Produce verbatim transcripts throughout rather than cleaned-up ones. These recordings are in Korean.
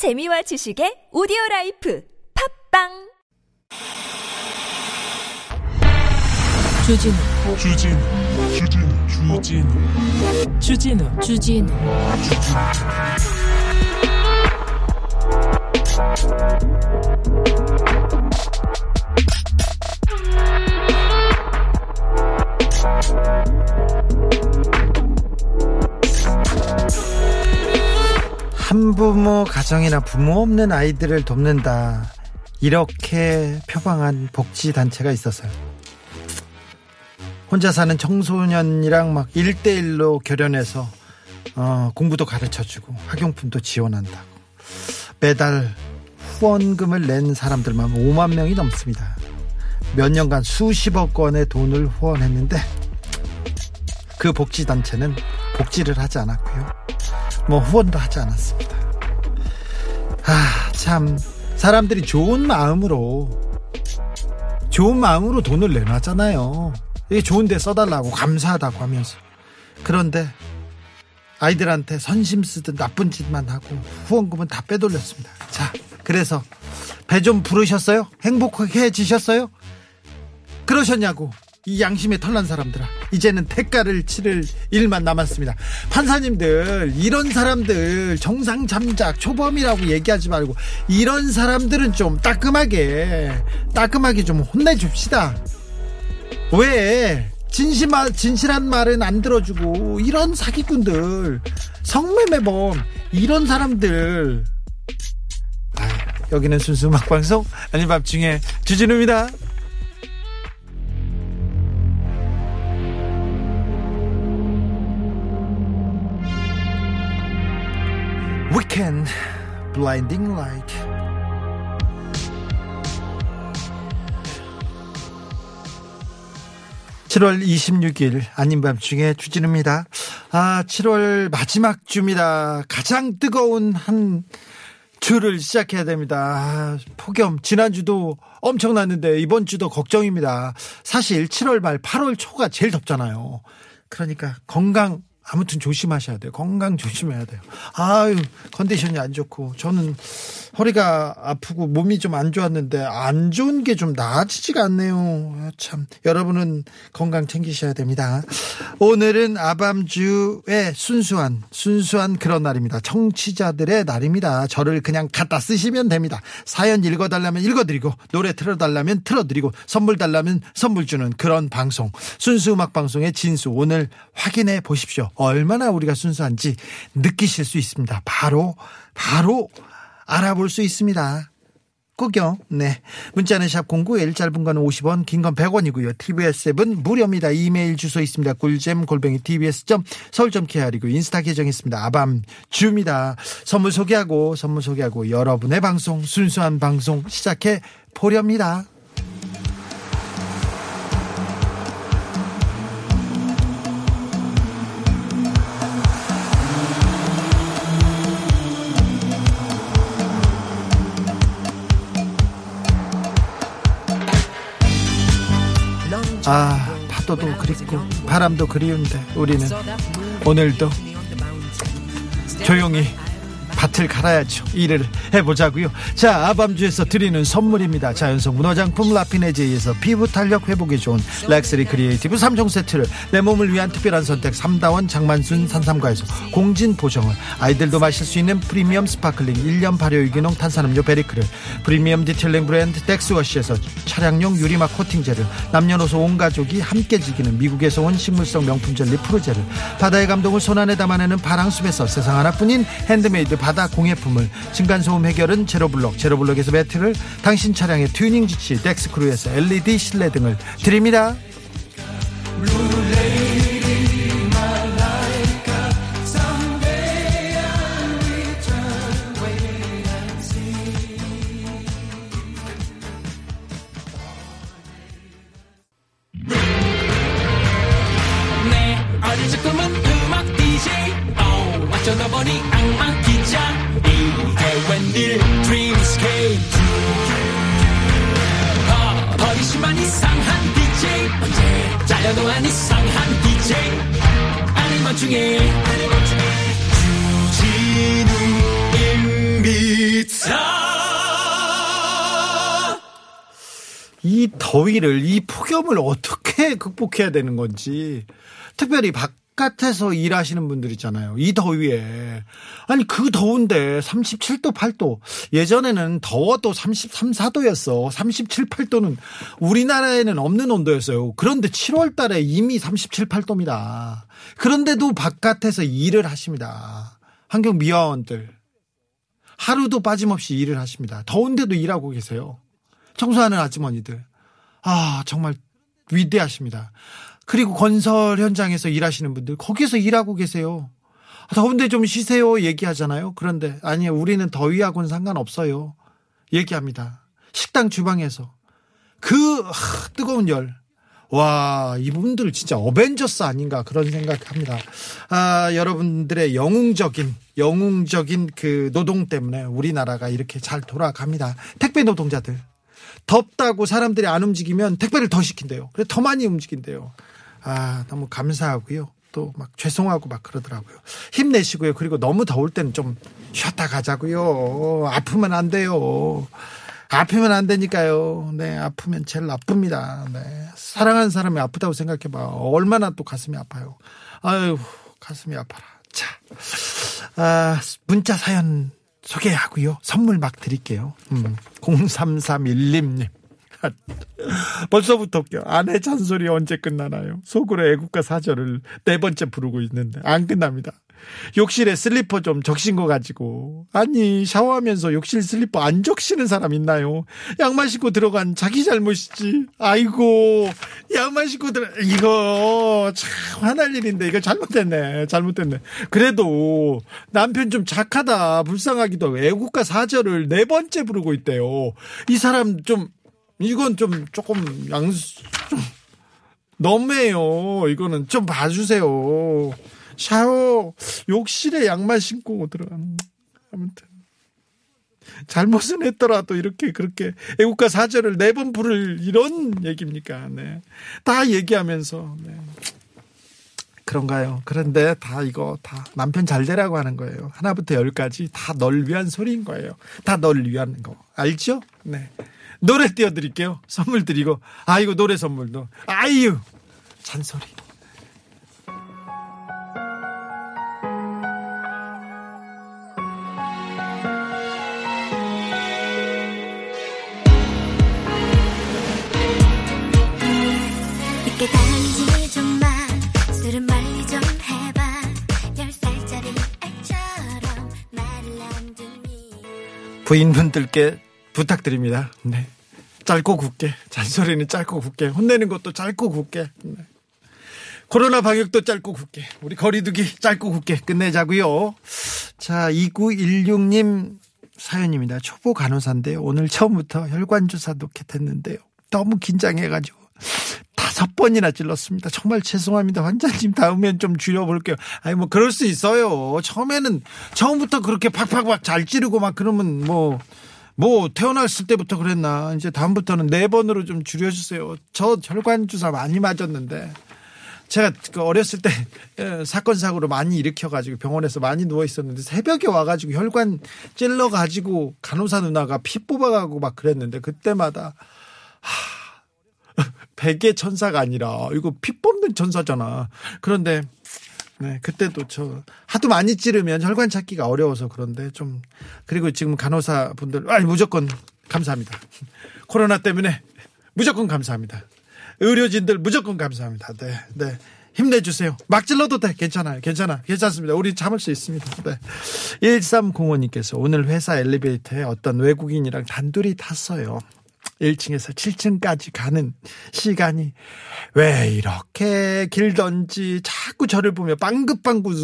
재미와 지식의 오디오라이프 팝빵 주진우 주진우 주진우 주진우 주진우 주진우 한부모 가정이나 부모 없는 아이들을 돕는다, 이렇게 표방한 복지단체가 있었어요. 혼자 사는 청소년이랑 막 일대일로 결연해서 어, 공부도 가르쳐주고 학용품도 지원한다고 매달 후원금을 낸 사람들만 오만 명이 넘습니다. 몇 년간 수십억 원의 돈을 후원했는데 그 복지단체는 복지를 하지 않았고요, 뭐 후원도 하지 않았습니다. 아, 참 사람들이 좋은 마음으로 좋은 마음으로 돈을 내놨잖아요. 이게 좋은데 써달라고 감사하다고 하면서, 그런데 아이들한테 선심 쓰듯 나쁜 짓만 하고 후원금은 다 빼돌렸습니다. 자, 그래서 배 좀 부르셨어요? 행복해지셨어요? 그러셨냐고, 이 양심에 털난 사람들아, 이제는 대가를 치를 일만 남았습니다. 판사님들, 이런 사람들 정상 잠작 초범이라고 얘기하지 말고 이런 사람들은 좀 따끔하게 따끔하게 좀 혼내줍시다. 왜 진심 진실한 말은 안 들어주고 이런 사기꾼들, 성매매범, 이런 사람들. 아, 여기는 순수 음악 방송 아닌 밤중에 주진우입니다. Weekend Blinding Light. 칠월 이십육일 아닌 밤중에 주진우입니다. 아, 칠월 마지막 주입니다. 가장 뜨거운 한 주를 시작해야 됩니다. 아, 폭염 지난주도 엄청났는데 이번 주도 걱정입니다. 사실 칠월 말 팔월 초가 제일 덥잖아요. 그러니까 건강 아무튼 조심하셔야 돼요. 건강 조심해야 돼요. 아유, 컨디션이 안 좋고, 저는 허리가 아프고 몸이 좀 안 좋았는데 안 좋은 게 좀 나아지지가 않네요. 아, 참 여러분은 건강 챙기셔야 됩니다. 오늘은 아밤주의 순수한 순수한 그런 날입니다. 청취자들의 날입니다. 저를 그냥 갖다 쓰시면 됩니다. 사연 읽어달라면 읽어드리고, 노래 틀어달라면 틀어드리고, 선물 달라면 선물 주는 그런 방송, 순수음악방송의 진수, 오늘 확인해 보십시오. 얼마나 우리가 순수한지 느끼실 수 있습니다. 바로 바로 알아볼 수 있습니다. 꼭요. 네. 문자는 샵 공구일, 짧은 건 오십 원, 긴 건 백 원이고요. 티비에스 앱은 무료입니다. 이메일 주소 있습니다. 꿀잼 골뱅이 tbs.서울.kr이고 인스타 계정 있습니다. 아밤주입니다. 선물 소개하고 선물 소개하고 여러분의 방송, 순수한 방송 시작해 보렵니다. 아, 파도도 그립고 바람도 그리운데 우리는 오늘도 조용히 밭을 갈아야죠. 일을 해보자고요. 자, 아밤주에서 드리는 선물입니다. 자연성 문화장품 라피네제이에서 피부 탄력 회복에 좋은 렉스리 크리에이티브 삼 종 세트를, 내 몸을 위한 특별한 선택 다원 장만순 산삼과에서 공진 보정을, 아이들도 마실 수 있는 프리미엄 스파클링 일 년 발효 유기농 탄산음료 베리크를, 프리미엄 디테일링 브랜드 덱스워시에서 차량용 유리막 코팅제를, 남녀노소 온 가족이 함께 즐기는 미국에서 온 식물성 명품 젤리 프로제를, 바다의 감동을 손안에 담아내는 바랑숲에서 세상 하나뿐인 핸드메이드 바다 공예품을, 층간소음 해결은 제로블록, 제로블록에서 매트를, 당신 차량의 튜닝 지치 덱스크루에서 엘이디 실내등을 드립니다. 주진우입니다. 이 더위를, 이 폭염을 어떻게 극복해야 되는 건지, 특별히 바깥에서 일하시는 분들 있잖아요. 이 더위에. 아니, 그 더운데 삼십칠도, 팔도, 예전에는 더워도 삼십삼, 사도였어. 삼십칠, 팔도는 우리나라에는 없는 온도였어요. 그런데 칠월 달에 이미 삼십칠, 팔도입니다. 그런데도 바깥에서 일을 하십니다. 환경미화원들. 하루도 빠짐없이 일을 하십니다. 더운데도 일하고 계세요. 청소하는 아주머니들, 아 정말 위대하십니다. 그리고 건설 현장에서 일하시는 분들, 거기서 일하고 계세요. 더운데 좀 쉬세요 얘기하잖아요. 그런데 아니요, 우리는 더위하고는 상관없어요 얘기합니다. 식당 주방에서 그 하, 뜨거운 열, 와 이분들 진짜 어벤져스 아닌가 그런 생각합니다. 아, 여러분들의 영웅적인 영웅적인 그 노동 때문에 우리나라가 이렇게 잘 돌아갑니다. 택배 노동자들, 덥다고 사람들이 안 움직이면 택배를 더 시킨대요. 그래서 더 많이 움직인대요. 아, 너무 감사하고요. 또 막 죄송하고 막 그러더라고요. 힘내시고요. 그리고 너무 더울 때는 좀 쉬었다 가자고요. 아프면 안 돼요. 아프면 안 되니까요. 네, 아프면 제일 나쁩니다. 네. 사랑하는 사람이 아프다고 생각해봐. 얼마나 또 가슴이 아파요. 아유, 가슴이 아파라. 자, 아, 문자 사연 소개하고요. 선물 막 드릴게요. 음. 공삼삼일님. 벌써부터 웃겨. 아내 잔소리 언제 끝나나요? 속으로 애국가 사절을 네 번째 부르고 있는데 안 끝납니다. 욕실에 슬리퍼 좀 적신 거 가지고. 아니, 샤워하면서 욕실 슬리퍼 안 적시는 사람 있나요? 양말 신고 들어간 자기 잘못이지. 아이고, 양말 신고 들어, 이거 참 화날 일인데, 이거 잘못됐네. 잘못됐네. 그래도 남편 좀 착하다. 불쌍하기도 하고. 애국가 사절을 네 번째 부르고 있대요. 이 사람 좀, 이건 좀 조금 양수, 좀 너무해요. 이거는 좀 봐주세요. 샤워, 욕실에 양말 신고 들어가는. 아무튼 잘못은 했더라도 이렇게 그렇게 애국가 사절을 네 번 부를 이런 얘기입니까? 네, 다 얘기하면서. 네. 그런가요? 그런데 다 이거 다 남편 잘 되라고 하는 거예요. 하나부터 열까지 다 널 위한 소리인 거예요. 다 널 위한 거 알죠? 네, 노래 띄워드릴게요. 선물 드리고. 아이고, 노래 선물도. 아이유 잔소리. 부인분들께 부탁드립니다. 네, 짧고 굵게. 잔소리는 짧고 굵게, 혼내는 것도 짧고 굵게, 네. 코로나 방역도 짧고 굵게, 우리 거리두기 짧고 굵게 끝내자고요. 자, 이구일육님 사연입니다. 초보 간호사인데 오늘 처음부터 혈관주사 놓겠했는데요, 너무 긴장해가지고 다섯 번이나 찔렀습니다. 정말 죄송합니다. 환자님 다음엔 좀 줄여볼게요. 아니 뭐 그럴 수 있어요. 처음에는 처음부터 그렇게 팍팍팍 잘 찌르고 막 그러면 뭐 뭐 태어났을 때부터 그랬나. 이제 다음부터는 네 번으로 좀 줄여주세요. 저 혈관 주사 많이 맞았는데, 제가 어렸을 때 사건 사고로 많이 일으켜가지고 병원에서 많이 누워 있었는데 새벽에 와가지고 혈관 찔러가지고 간호사 누나가 피 뽑아가고 막 그랬는데, 그때마다 하, 베개 천사가 아니라 이거 피 뽑는 천사잖아. 그런데 네, 그때도 저 하도 많이 찌르면 혈관 찾기가 어려워서. 그런데 좀, 그리고 지금 간호사분들, 아니 무조건 감사합니다. 코로나 때문에 무조건 감사합니다. 의료진들 무조건 감사합니다. 네, 네, 힘내주세요. 막 찔러도 돼. 괜찮아요. 괜찮아. 괜찮습니다. 우리 참을 수 있습니다. 네. 일삼공오님께서 오늘 회사 엘리베이터에 어떤 외국인이랑 단둘이 탔어요. 일 층에서 칠 층까지 가는 시간이 왜 이렇게 길던지 자꾸 저를 보며 빵긋빵긋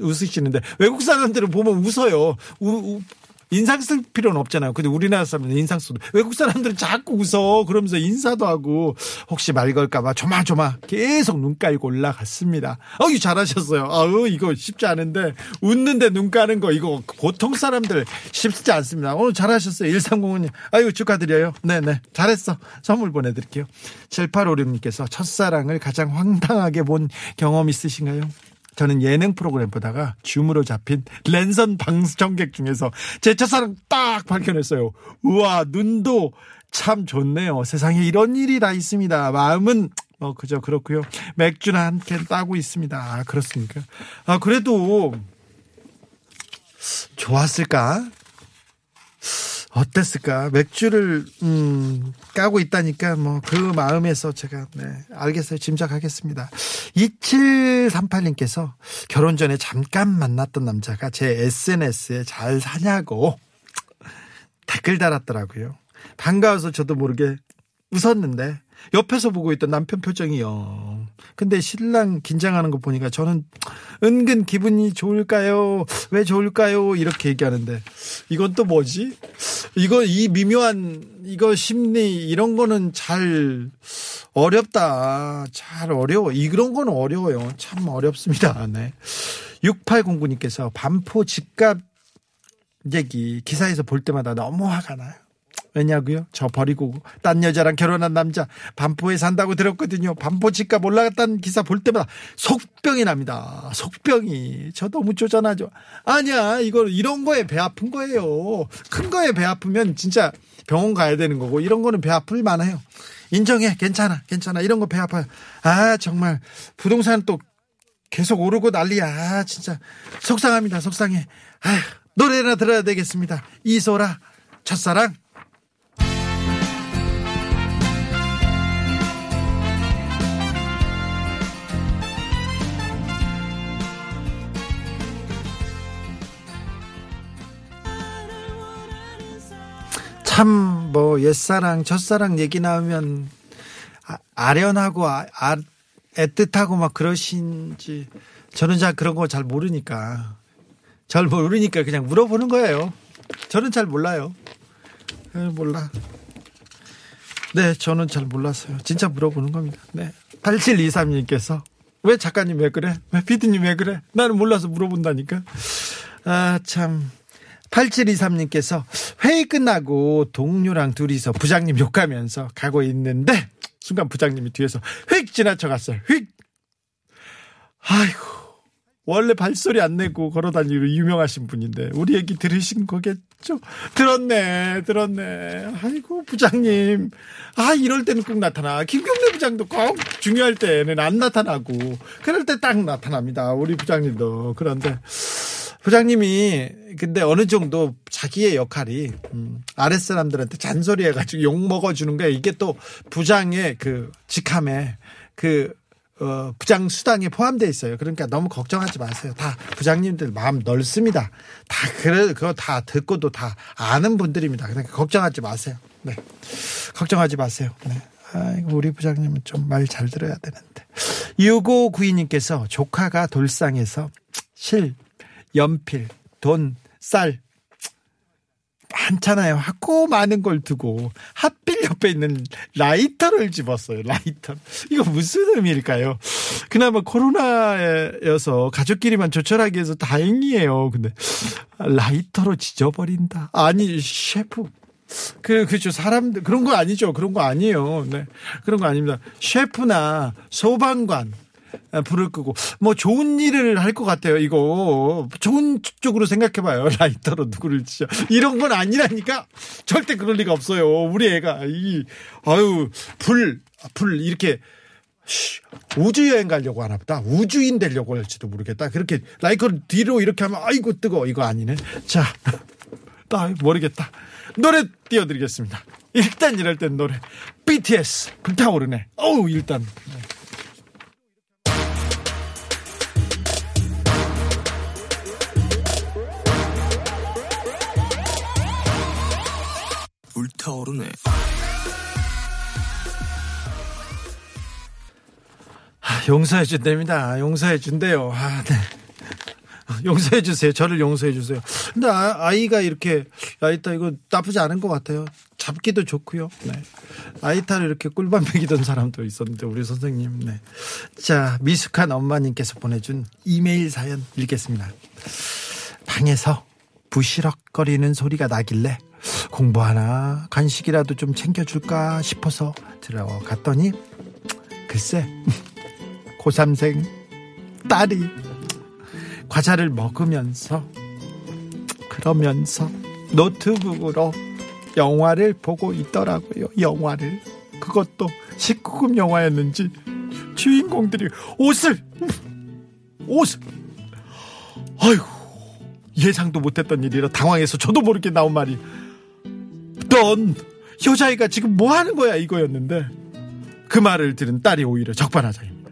웃으시는데, 외국 사람들은 보면 웃어요. 우, 우, 인상 쓸 필요는 없잖아요. 근데 우리나라 사람은 인상 쓰고, 외국 사람들은 자꾸 웃어. 그러면서 인사도 하고, 혹시 말 걸까봐 조마조마 계속 눈 깔고 올라갔습니다. 어유 잘하셨어요. 아유, 이거 쉽지 않은데, 웃는데 눈 까는 거, 이거 보통 사람들 쉽지 않습니다. 오늘 잘하셨어요. 일삼공오님. 아유, 축하드려요. 네네. 잘했어. 선물 보내드릴게요. 칠팔오육님께서 첫사랑을 가장 황당하게 본 경험 있으신가요? 저는 예능 프로그램 보다가 줌으로 잡힌 랜선 방청객 중에서 제 첫사랑 딱 발견했어요. 우와, 눈도 참 좋네요. 세상에 이런 일이 다 있습니다. 마음은 어 그저 그렇고요. 맥주나 한 캔 따고 있습니다. 아, 그렇습니까? 아 그래도 좋았을까? 어땠을까? 맥주를 음, 까고 있다니까 뭐 그 마음에서 제가 네, 알겠어요. 짐작하겠습니다. 이칠삼팔님께서 결혼 전에 잠깐 만났던 남자가 제 에스엔에스에 잘 사냐고 댓글 달았더라고요. 반가워서 저도 모르게 웃었는데 옆에서 보고 있던 남편 표정이요. 근데 신랑 긴장하는 거 보니까 저는 은근 기분이 좋을까요? 왜 좋을까요? 이렇게 얘기하는데 이건 또 뭐지? 이거 이 미묘한 이거 심리 이런 거는 잘 어렵다. 잘 어려워. 이런 건 어려워요. 참 어렵습니다. 네. 육팔공구님께서 반포 집값 얘기 기사에서 볼 때마다 너무 화가 나요. 왜냐고요? 저 버리고 딴 여자랑 결혼한 남자 반포에 산다고 들었거든요. 반포 집값 올라갔다는 기사 볼 때마다 속병이 납니다. 속병이. 저 너무 쪼잔하죠. 아니야, 이거 이런 거에 배 아픈 거예요. 큰 거에 배 아프면 진짜 병원 가야 되는 거고 이런 거는 배 아플 만해요. 인정해. 괜찮아. 괜찮아. 이런 거 배 아파요. 아 정말 부동산 또 계속 오르고 난리야. 아, 진짜 속상합니다. 속상해. 아휴, 노래나 들어야 되겠습니다. 이소라 첫사랑. 참 뭐 옛사랑 첫사랑 얘기 나오면 아, 아련하고 아, 아, 애틋하고 막 그러신지 저는 잘 그런 거 잘 모르니까 잘 모르니까 그냥 물어보는 거예요. 저는 잘 몰라요. 에, 몰라. 네, 저는 잘 몰랐어요. 진짜 물어보는 겁니다. 네, 팔칠이삼님께서 왜 작가님 왜 그래? 왜 피디님 왜 그래? 나는 몰라서 물어본다니까. 아 참. 팔칠이삼님께서 회의 끝나고 동료랑 둘이서 부장님 욕하면서 가고 있는데 순간 부장님이 뒤에서 휙 지나쳐갔어요. 휙. 아이고 원래 발소리 안 내고 걸어다니기로 유명하신 분인데 우리 얘기 들으신 거겠죠? 들었네 들었네. 아이고 부장님. 아 이럴 때는 꼭 나타나. 김경래 부장도 꼭 중요할 때는 안 나타나고 그럴 때 딱 나타납니다. 우리 부장님도. 그런데 부장님이 근데 어느 정도 자기의 역할이 음, 아랫사람들한테 잔소리해가지고 욕먹어주는 거야. 이게 또 부장의 그 직함에 그 어, 부장 수당에 포함되어 있어요. 그러니까 너무 걱정하지 마세요. 다 부장님들 마음 넓습니다. 다 그래, 그거 다 듣고도 다 아는 분들입니다. 그러니까 걱정하지 마세요. 네. 걱정하지 마세요. 네. 아이고, 우리 부장님은 좀 말 잘 들어야 되는데. 육오구이님께서 조카가 돌상에서 실 연필, 돈, 쌀 많잖아요. 하고 많은 걸 두고 핫필 옆에 있는 라이터를 집었어요. 라이터. 이거 무슨 의미일까요? 그나마 코로나여서 가족끼리만 조촐하게 해서 다행이에요. 근데 라이터로 지져버린다. 아니 셰프 그 그죠 사람들 그런 거 아니죠. 그런 거 아니에요. 네 그런 거 아닙니다. 셰프나 소방관 불을 끄고 뭐 좋은 일을 할 것 같아요. 이거 좋은 쪽으로 생각해봐요. 라이터로 누구를 치죠. 이런 건 아니라니까. 절대 그럴 리가 없어요. 우리 애가 이 아유 불 불 이렇게 우주 여행 가려고 하나 보다. 우주인 되려고 할지도 모르겠다. 그렇게 라이터를 뒤로 이렇게 하면 아이고 뜨거. 이거 아니네. 자, 나 모르겠다. 노래 띄워드리겠습니다. 일단 이럴 땐 노래 비티에스 불타오르네. 어우 일단. 불타오르네. 아, 용서해 준답니다. 용서해 준대요. 아, 네. 용서해 주세요. 저를 용서해 주세요. 근데 아, 아이가 이렇게 라이터 이거 나쁘지 않은 것 같아요. 잡기도 좋고요. 네. 라이터를 이렇게 꿀밤 먹이던 사람도 있었는데 우리 선생님. 네. 자 미숙한 엄마님께서 보내준 이메일 사연 읽겠습니다. 방에서 부시럭거리는 소리가 나길래 공부하나 간식이라도 좀 챙겨줄까 싶어서 들어갔더니 글쎄 고삼생 딸이 과자를 먹으면서 그러면서 노트북으로 영화를 보고 있더라고요. 영화를. 그것도 십구 금 영화였는지 주인공들이 옷을 옷을 아이고, 예상도 못했던 일이라 당황해서 저도 모르게 나온 말이 넌 여자애가 지금 뭐 하는 거야 이거였는데, 그 말을 들은 딸이 오히려 적반하장입니다.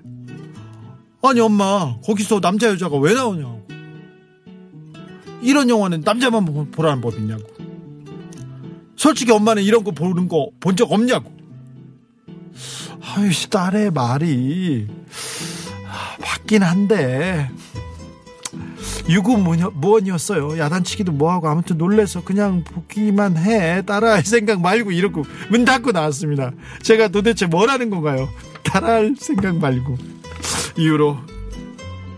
아니 엄마, 거기서 남자 여자가 왜 나오냐고, 이런 영화는 남자만 보라는 법이냐고, 솔직히 엄마는 이런 거 보는 거 본 적 없냐고. 아이씨, 딸의 말이 아, 맞긴 한데 유구무원이었어요. 야단치기도 뭐하고 아무튼 놀래서 그냥 보기만 해, 따라할 생각 말고, 이러고 문 닫고 나왔습니다. 제가 도대체 뭐라는 건가요? 따라할 생각 말고. 이후로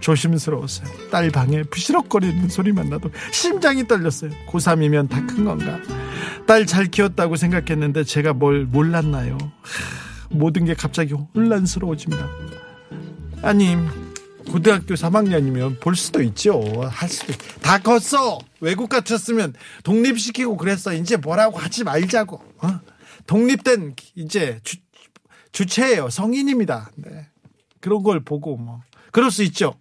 조심스러웠어요. 딸 방에 부시럭거리는 소리만 나도 심장이 떨렸어요. 고삼이면 다 큰 건가, 딸 잘 키웠다고 생각했는데 제가 뭘 몰랐나요? 모든 게 갑자기 혼란스러워집니다. 아니 고등학교 삼 학년이면 볼 수도 있죠. 할 수도 있... 다 컸어. 외국 같았으면 독립시키고 그랬어. 이제 뭐라고 하지 말자고. 어? 독립된 이제 주, 주체예요. 성인입니다. 네. 그런 걸 보고 뭐 그럴 수 있죠.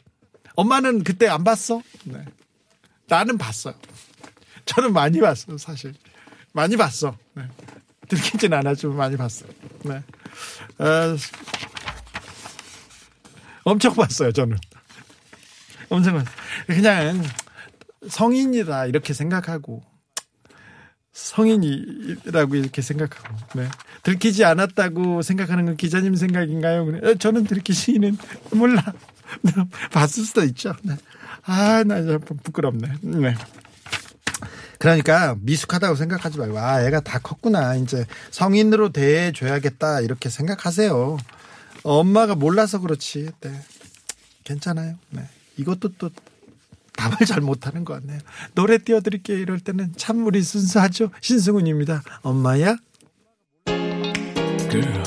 엄마는 그때 안 봤어? 네. 나는 봤어요. 저는 많이 봤어. 사실 많이 봤어. 네. 들키진 않았지만 많이 봤어요. 네. 아, 엄청 봤어요 저는. 엄청 봤어요. 그냥 성인이다 이렇게 생각하고, 성인이라고 이렇게 생각하고, 네. 들키지 않았다고 생각하는 건 기자님 생각인가요? 저는 들키지는 몰라. 봤을 수도 있죠. 네. 아, 나 부끄럽네. 네. 그러니까 미숙하다고 생각하지 말고, 아 애가 다 컸구나, 이제 성인으로 대해줘야겠다 이렇게 생각하세요. 엄마가 몰라서 그렇지. 네. 괜찮아요. 네. 이것도 또 답을 잘 못하는 것 같네요. 노래 띄워드릴게요. 이럴 때는 참 우리 순수하죠. 신승훈입니다. 엄마야 Girl.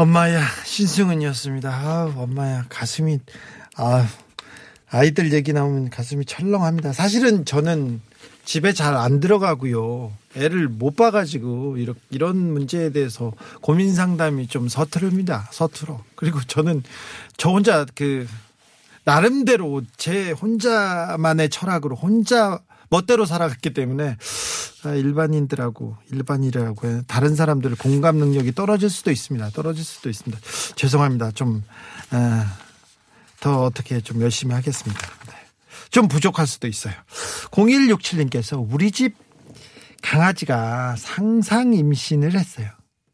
엄마야, 신승은이었습니다. 아, 엄마야, 가슴이, 아, 아이들 얘기 나오면 가슴이 철렁합니다. 사실은 저는 집에 잘 안 들어가고요. 애를 못 봐가지고, 이런, 이런 문제에 대해서 고민 상담이 좀 서투릅니다. 서툴어. 그리고 저는 저 혼자 그, 나름대로 제 혼자만의 철학으로 혼자 멋대로 살아갔기 때문에 일반인들하고 일반인이라고 다른 사람들 공감 능력이 떨어질 수도 있습니다. 떨어질 수도 있습니다. 죄송합니다. 좀 더 어떻게 좀 열심히 하겠습니다. 네. 좀 부족할 수도 있어요. 공일육칠님께서 우리 집 강아지가 상상 임신을 했어요.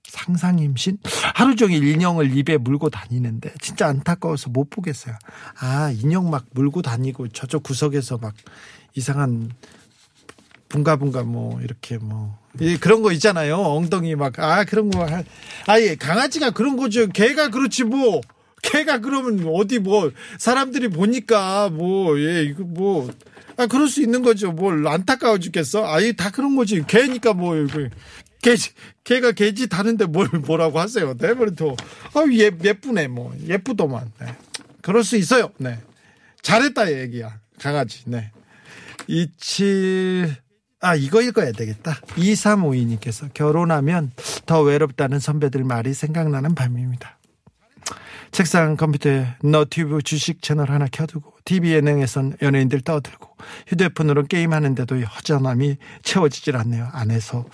상상 임신? 하루 종일 인형을 입에 물고 다니는데 진짜 안타까워서 못 보겠어요. 아, 인형 막 물고 다니고 저쪽 구석에서 막 이상한 분가분가 뭐 이렇게 뭐 그런 거 있잖아요. 엉덩이 막 아 그런 거 할, 아예 강아지가 그런 거죠. 개가 그렇지 뭐. 개가 그러면 어디 뭐 사람들이 보니까 뭐 예 이거 뭐 아 그럴 수 있는 거죠. 뭘 안타까워 죽겠어. 아예 다 그런 거지. 개니까 뭐 이거 개 개가 개지 다른데 뭘 뭐라고 하세요. 내버려둬. 아 예 예쁘네 뭐 예쁘더만. 네. 그럴 수 있어요. 네. 잘했다 얘기야 강아지. 네. 이칠 아 이거 읽어야 되겠다. 이삼오이님께서 결혼하면 더 외롭다는 선배들 말이 생각나는 밤입니다. 책상 컴퓨터에 너튜브 주식 채널 하나 켜두고 티비 예능에선 연예인들 떠들고 휴대폰으로 게임하는데도 허전함이 채워지질 않네요. 안에서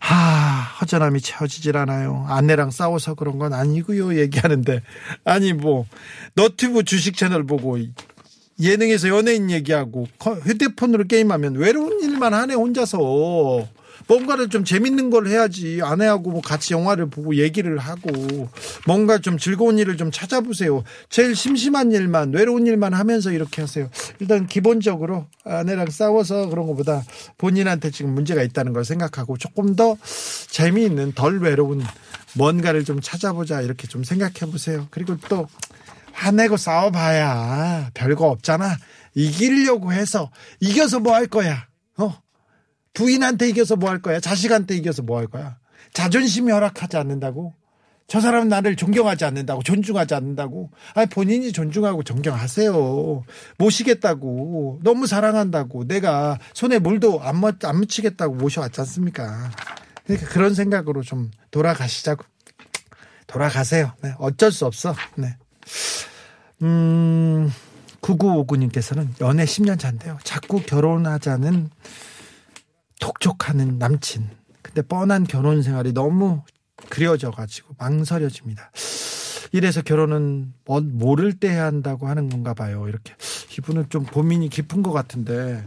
하, 허전함이 채워지질 않아요. 아내랑 싸워서 그런 건 아니고요 얘기하는데, 아니 뭐 너튜브 주식 채널 보고 예능에서 연예인 얘기하고 휴대폰으로 게임하면 외로운 일만 하네. 혼자서 뭔가를 좀 재밌는 걸 해야지. 아내하고 뭐 같이 영화를 보고 얘기를 하고 뭔가 좀 즐거운 일을 좀 찾아보세요. 제일 심심한 일만, 외로운 일만 하면서 이렇게 하세요. 일단 기본적으로 아내랑 싸워서 그런 것보다 본인한테 지금 문제가 있다는 걸 생각하고 조금 더 재미있는 덜 외로운 뭔가를 좀 찾아보자 이렇게 좀 생각해 보세요. 그리고 또 화내고 싸워봐야 별거 없잖아. 이기려고 해서 이겨서 뭐 할 거야? 어? 부인한테 이겨서 뭐 할 거야? 자식한테 이겨서 뭐 할 거야? 자존심이 허락하지 않는다고, 저 사람은 나를 존경하지 않는다고, 존중하지 않는다고. 아니, 본인이 존중하고 존경하세요. 모시겠다고, 너무 사랑한다고, 내가 손에 물도 안, 안 묻히겠다고 모셔왔지 않습니까? 그러니까 그런 생각으로 좀 돌아가시자고. 돌아가세요. 네, 어쩔 수 없어. 네. 음, 구구오구님께서는 연애 십 년 차인데요, 자꾸 결혼하자는 톡촉하는 남친, 근데 뻔한 결혼 생활이 너무 그려져가지고 망설여집니다. 이래서 결혼은 모를 때 해야 한다고 하는 건가 봐요. 이렇게 이분은 좀 고민이 깊은 것 같은데,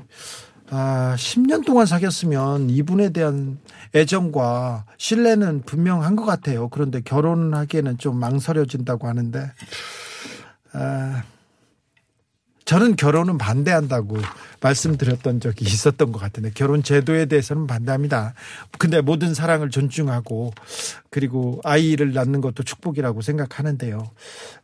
아, 십 년 동안 사귀었으면 이분에 대한 애정과 신뢰는 분명한 것 같아요. 그런데 결혼하기에는 좀 망설여진다고 하는데, 아, 저는 결혼은 반대한다고 말씀드렸던 적이 있었던 것 같은데, 결혼 제도에 대해서는 반대합니다. 근데 모든 사랑을 존중하고, 그리고 아이를 낳는 것도 축복이라고 생각하는데요.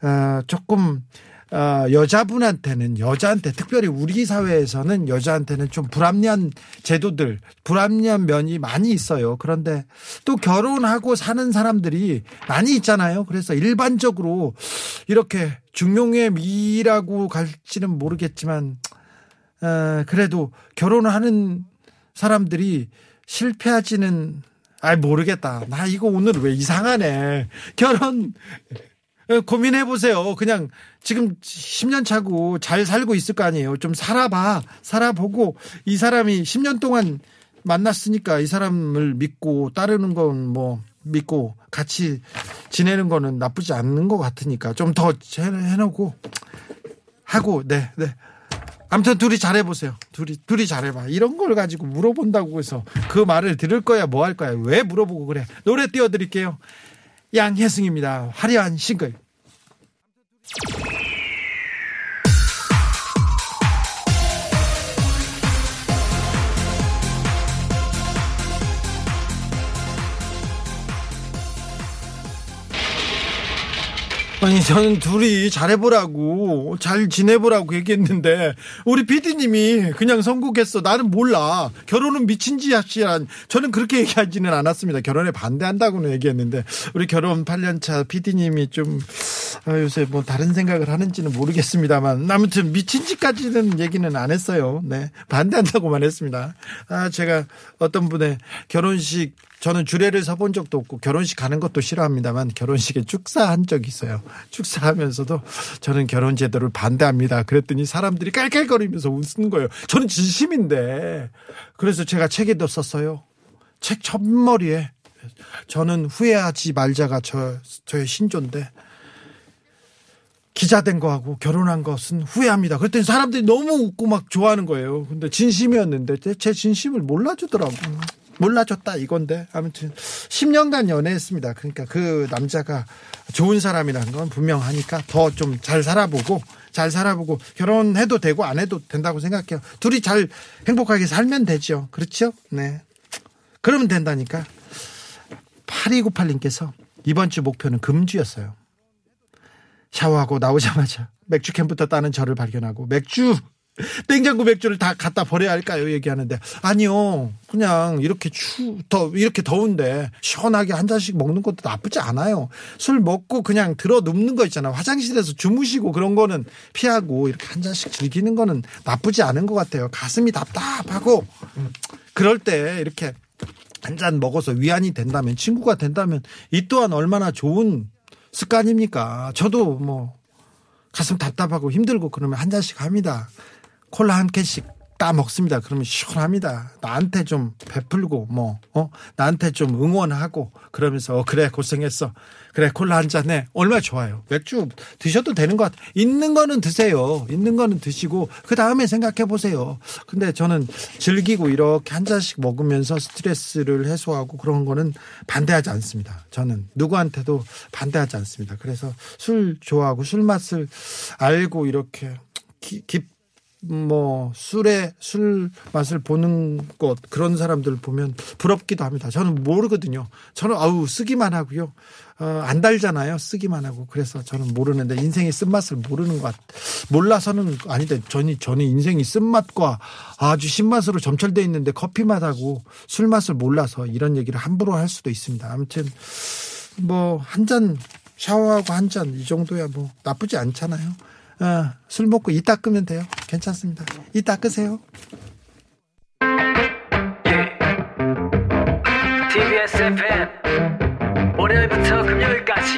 어, 조금 어, 여자분한테는, 여자한테 특별히 우리 사회에서는 여자한테는 좀 불합리한 제도들, 불합리한 면이 많이 있어요. 그런데 또 결혼하고 사는 사람들이 많이 있잖아요. 그래서 일반적으로 이렇게 중용의 미라고 갈지는 모르겠지만, 어, 그래도 결혼하는 사람들이 실패하지는, 아이, 모르겠다. 나 이거 오늘 왜 이상하네. 결혼 고민해보세요. 그냥 지금 십 년 차고 잘 살고 있을 거 아니에요. 좀 살아봐. 살아보고, 이 사람이 십 년 동안 만났으니까 이 사람을 믿고 따르는 건 뭐 믿고 같이 지내는 거는 나쁘지 않는 것 같으니까 좀 더 해놓고 하고. 네, 네. 아무튼 둘이 잘해보세요. 둘이 둘이 잘해봐. 이런 걸 가지고 물어본다고 해서 그 말을 들을 거야, 뭐 할 거야? 왜 물어보고 그래? 노래 띄워드릴게요. 양혜승입니다. 화려한 싱글. 아니, 저는 둘이 잘해보라고, 잘 지내보라고 얘기했는데 우리 피디님이 그냥 선곡했어. 나는 몰라. 결혼은 미친 짓이란. 저는 그렇게 얘기하지는 않았습니다. 결혼에 반대한다고는 얘기했는데 우리 결혼 팔 년 차 피디님이 좀, 아, 요새 뭐 다른 생각을 하는지는 모르겠습니다만, 아무튼 미친 짓까지는 얘기는 안 했어요. 네, 반대한다고만 했습니다. 아, 제가 어떤 분의 결혼식, 저는 주례를 서본 적도 없고 결혼식 가는 것도 싫어합니다만 결혼식에 축사한 적이 있어요. 축사하면서도 저는 결혼 제도를 반대합니다. 그랬더니 사람들이 깔깔거리면서 웃는 거예요. 저는 진심인데. 그래서 제가 책에도 썼어요. 책 첫머리에 저는 후회하지 말자가 저, 저의 신조인데 기자 된 거하고 결혼한 것은 후회합니다. 그랬더니 사람들이 너무 웃고 막 좋아하는 거예요. 근데 진심이었는데 제 진심을 몰라주더라고요. 몰라줬다 이건데, 아무튼 십 년간 연애했습니다. 그러니까 그 남자가 좋은 사람이라는 건 분명하니까 더 좀 잘 살아보고, 잘 살아보고 결혼해도 되고 안 해도 된다고 생각해요. 둘이 잘 행복하게 살면 되죠. 그렇죠? 네, 그러면 된다니까. 팔이구팔님께서 이번 주 목표는 금주였어요. 샤워하고 나오자마자 맥주캔부터 따는 저를 발견하고 맥주, 냉장고 맥주를 다 갖다 버려야 할까요? 얘기하는데, 아니요, 그냥 이렇게 추, 더, 이렇게 더운데 시원하게 한 잔씩 먹는 것도 나쁘지 않아요. 술 먹고 그냥 들어 눕는 거 있잖아요. 화장실에서 주무시고 그런 거는 피하고 이렇게 한 잔씩 즐기는 거는 나쁘지 않은 것 같아요. 가슴이 답답하고 그럴 때 이렇게 한 잔 먹어서 위안이 된다면, 친구가 된다면 이 또한 얼마나 좋은 습관입니까? 저도 뭐 가슴 답답하고 힘들고 그러면 한 잔씩 합니다. 콜라 한 캔씩 따 먹습니다. 그러면 시원합니다. 나한테 좀 베풀고, 뭐, 어? 나한테 좀 응원하고, 그러면서, 어, 그래, 고생했어. 그래, 콜라 한 잔 해. 얼마나 좋아요. 맥주 드셔도 되는 것 같아요. 있는 거는 드세요. 있는 거는 드시고, 그 다음에 생각해 보세요. 근데 저는 즐기고 이렇게 한 잔씩 먹으면서 스트레스를 해소하고 그런 거는 반대하지 않습니다. 저는 누구한테도 반대하지 않습니다. 그래서 술 좋아하고 술 맛을 알고 이렇게 깊, 뭐 술에 술 맛을 보는 것, 그런 사람들 보면 부럽기도 합니다. 저는 모르거든요. 저는 아우 쓰기만 하고요. 어, 안 달잖아요. 쓰기만 하고. 그래서 저는 모르는데 인생의 쓴맛을 모르는 것 같, 몰라서는 아닌데 저는, 저는 인생이 쓴맛과 아주 신맛으로 점철되어 있는데 커피맛하고 술맛을 몰라서 이런 얘기를 함부로 할 수도 있습니다. 아무튼 뭐 한 잔 샤워하고 한 잔 이 정도야 뭐 나쁘지 않잖아요. 어, 술 먹고 이 닦으면 돼요. 괜찮습니다. 이 닦으세요. 티비에스 에프엠 월요일부터 금요일까지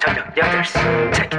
저녁 여덟 시 체크.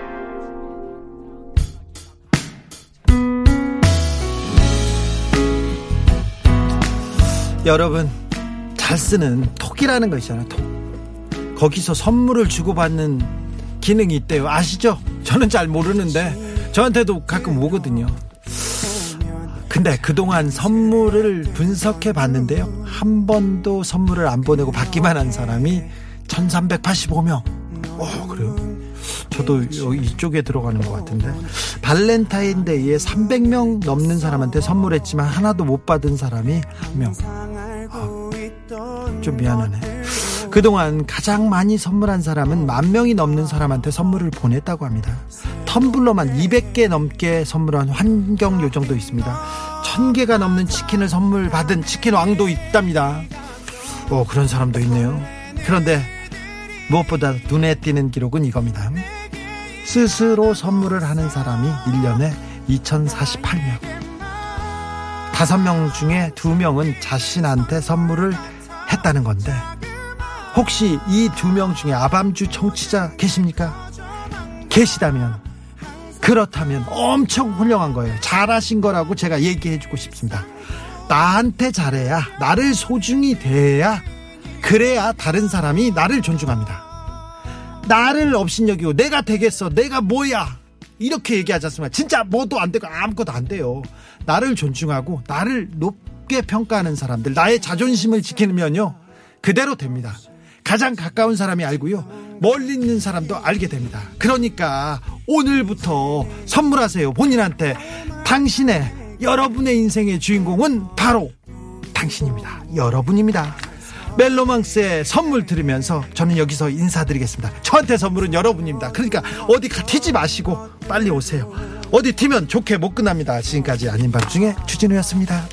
여러분, 잘 쓰는 톡이라는 거 있잖아요. 톡. 거기서 선물을 주고받는 기능이 있대요. 아시죠? 저는 잘 모르는데 저한테도 가끔 오거든요. 근데 그동안 선물을 분석해 봤는데요, 한 번도 선물을 안 보내고 받기만 한 사람이 천삼백팔십오 명. 어, 그래요? 저도 이쪽에 들어가는 것 같은데. 발렌타인데이에 삼백 명 넘는 사람한테 선물했지만 하나도 못 받은 사람이 한 명. 아, 좀 미안하네. 그동안 가장 많이 선물한 사람은 만 명이 넘는 사람한테 선물을 보냈다고 합니다. 텀블러만 이백 개 넘게 선물한 환경 요정도 있습니다. 천 개가 넘는 치킨을 선물 받은 치킨 왕도 있답니다. 어, 그런 사람도 있네요. 그런데 무엇보다 눈에 띄는 기록은 이겁니다. 스스로 선물을 하는 사람이 일 년에 이천사십팔 명. 다섯 명 중에 두 명은 자신한테 선물을 했다는 건데, 혹시 이 두 명 중에 아밤주 청취자 계십니까? 계시다면, 그렇다면 엄청 훌륭한 거예요. 잘하신 거라고 제가 얘기해주고 싶습니다. 나한테 잘해야, 나를 소중히 대해야, 그래야 다른 사람이 나를 존중합니다. 나를 업신여기고 내가 되겠어, 내가 뭐야, 이렇게 얘기하지 않습니까? 진짜 뭐도 안 되고 아무것도 안 돼요. 나를 존중하고 나를 높게 평가하는 사람들, 나의 자존심을 지키면요, 그대로 됩니다. 가장 가까운 사람이 알고요, 멀리 있는 사람도 알게 됩니다. 그러니까 오늘부터 선물하세요. 본인한테. 당신의, 여러분의 인생의 주인공은 바로 당신입니다. 여러분입니다. 멜로망스의 선물 들으면서 저는 여기서 인사드리겠습니다. 저한테 선물은 여러분입니다. 그러니까 어디 가 튀지 마시고 빨리 오세요. 어디 튀면 좋게 못 끝납니다. 지금까지 아닌 밤중에 주진우였습니다.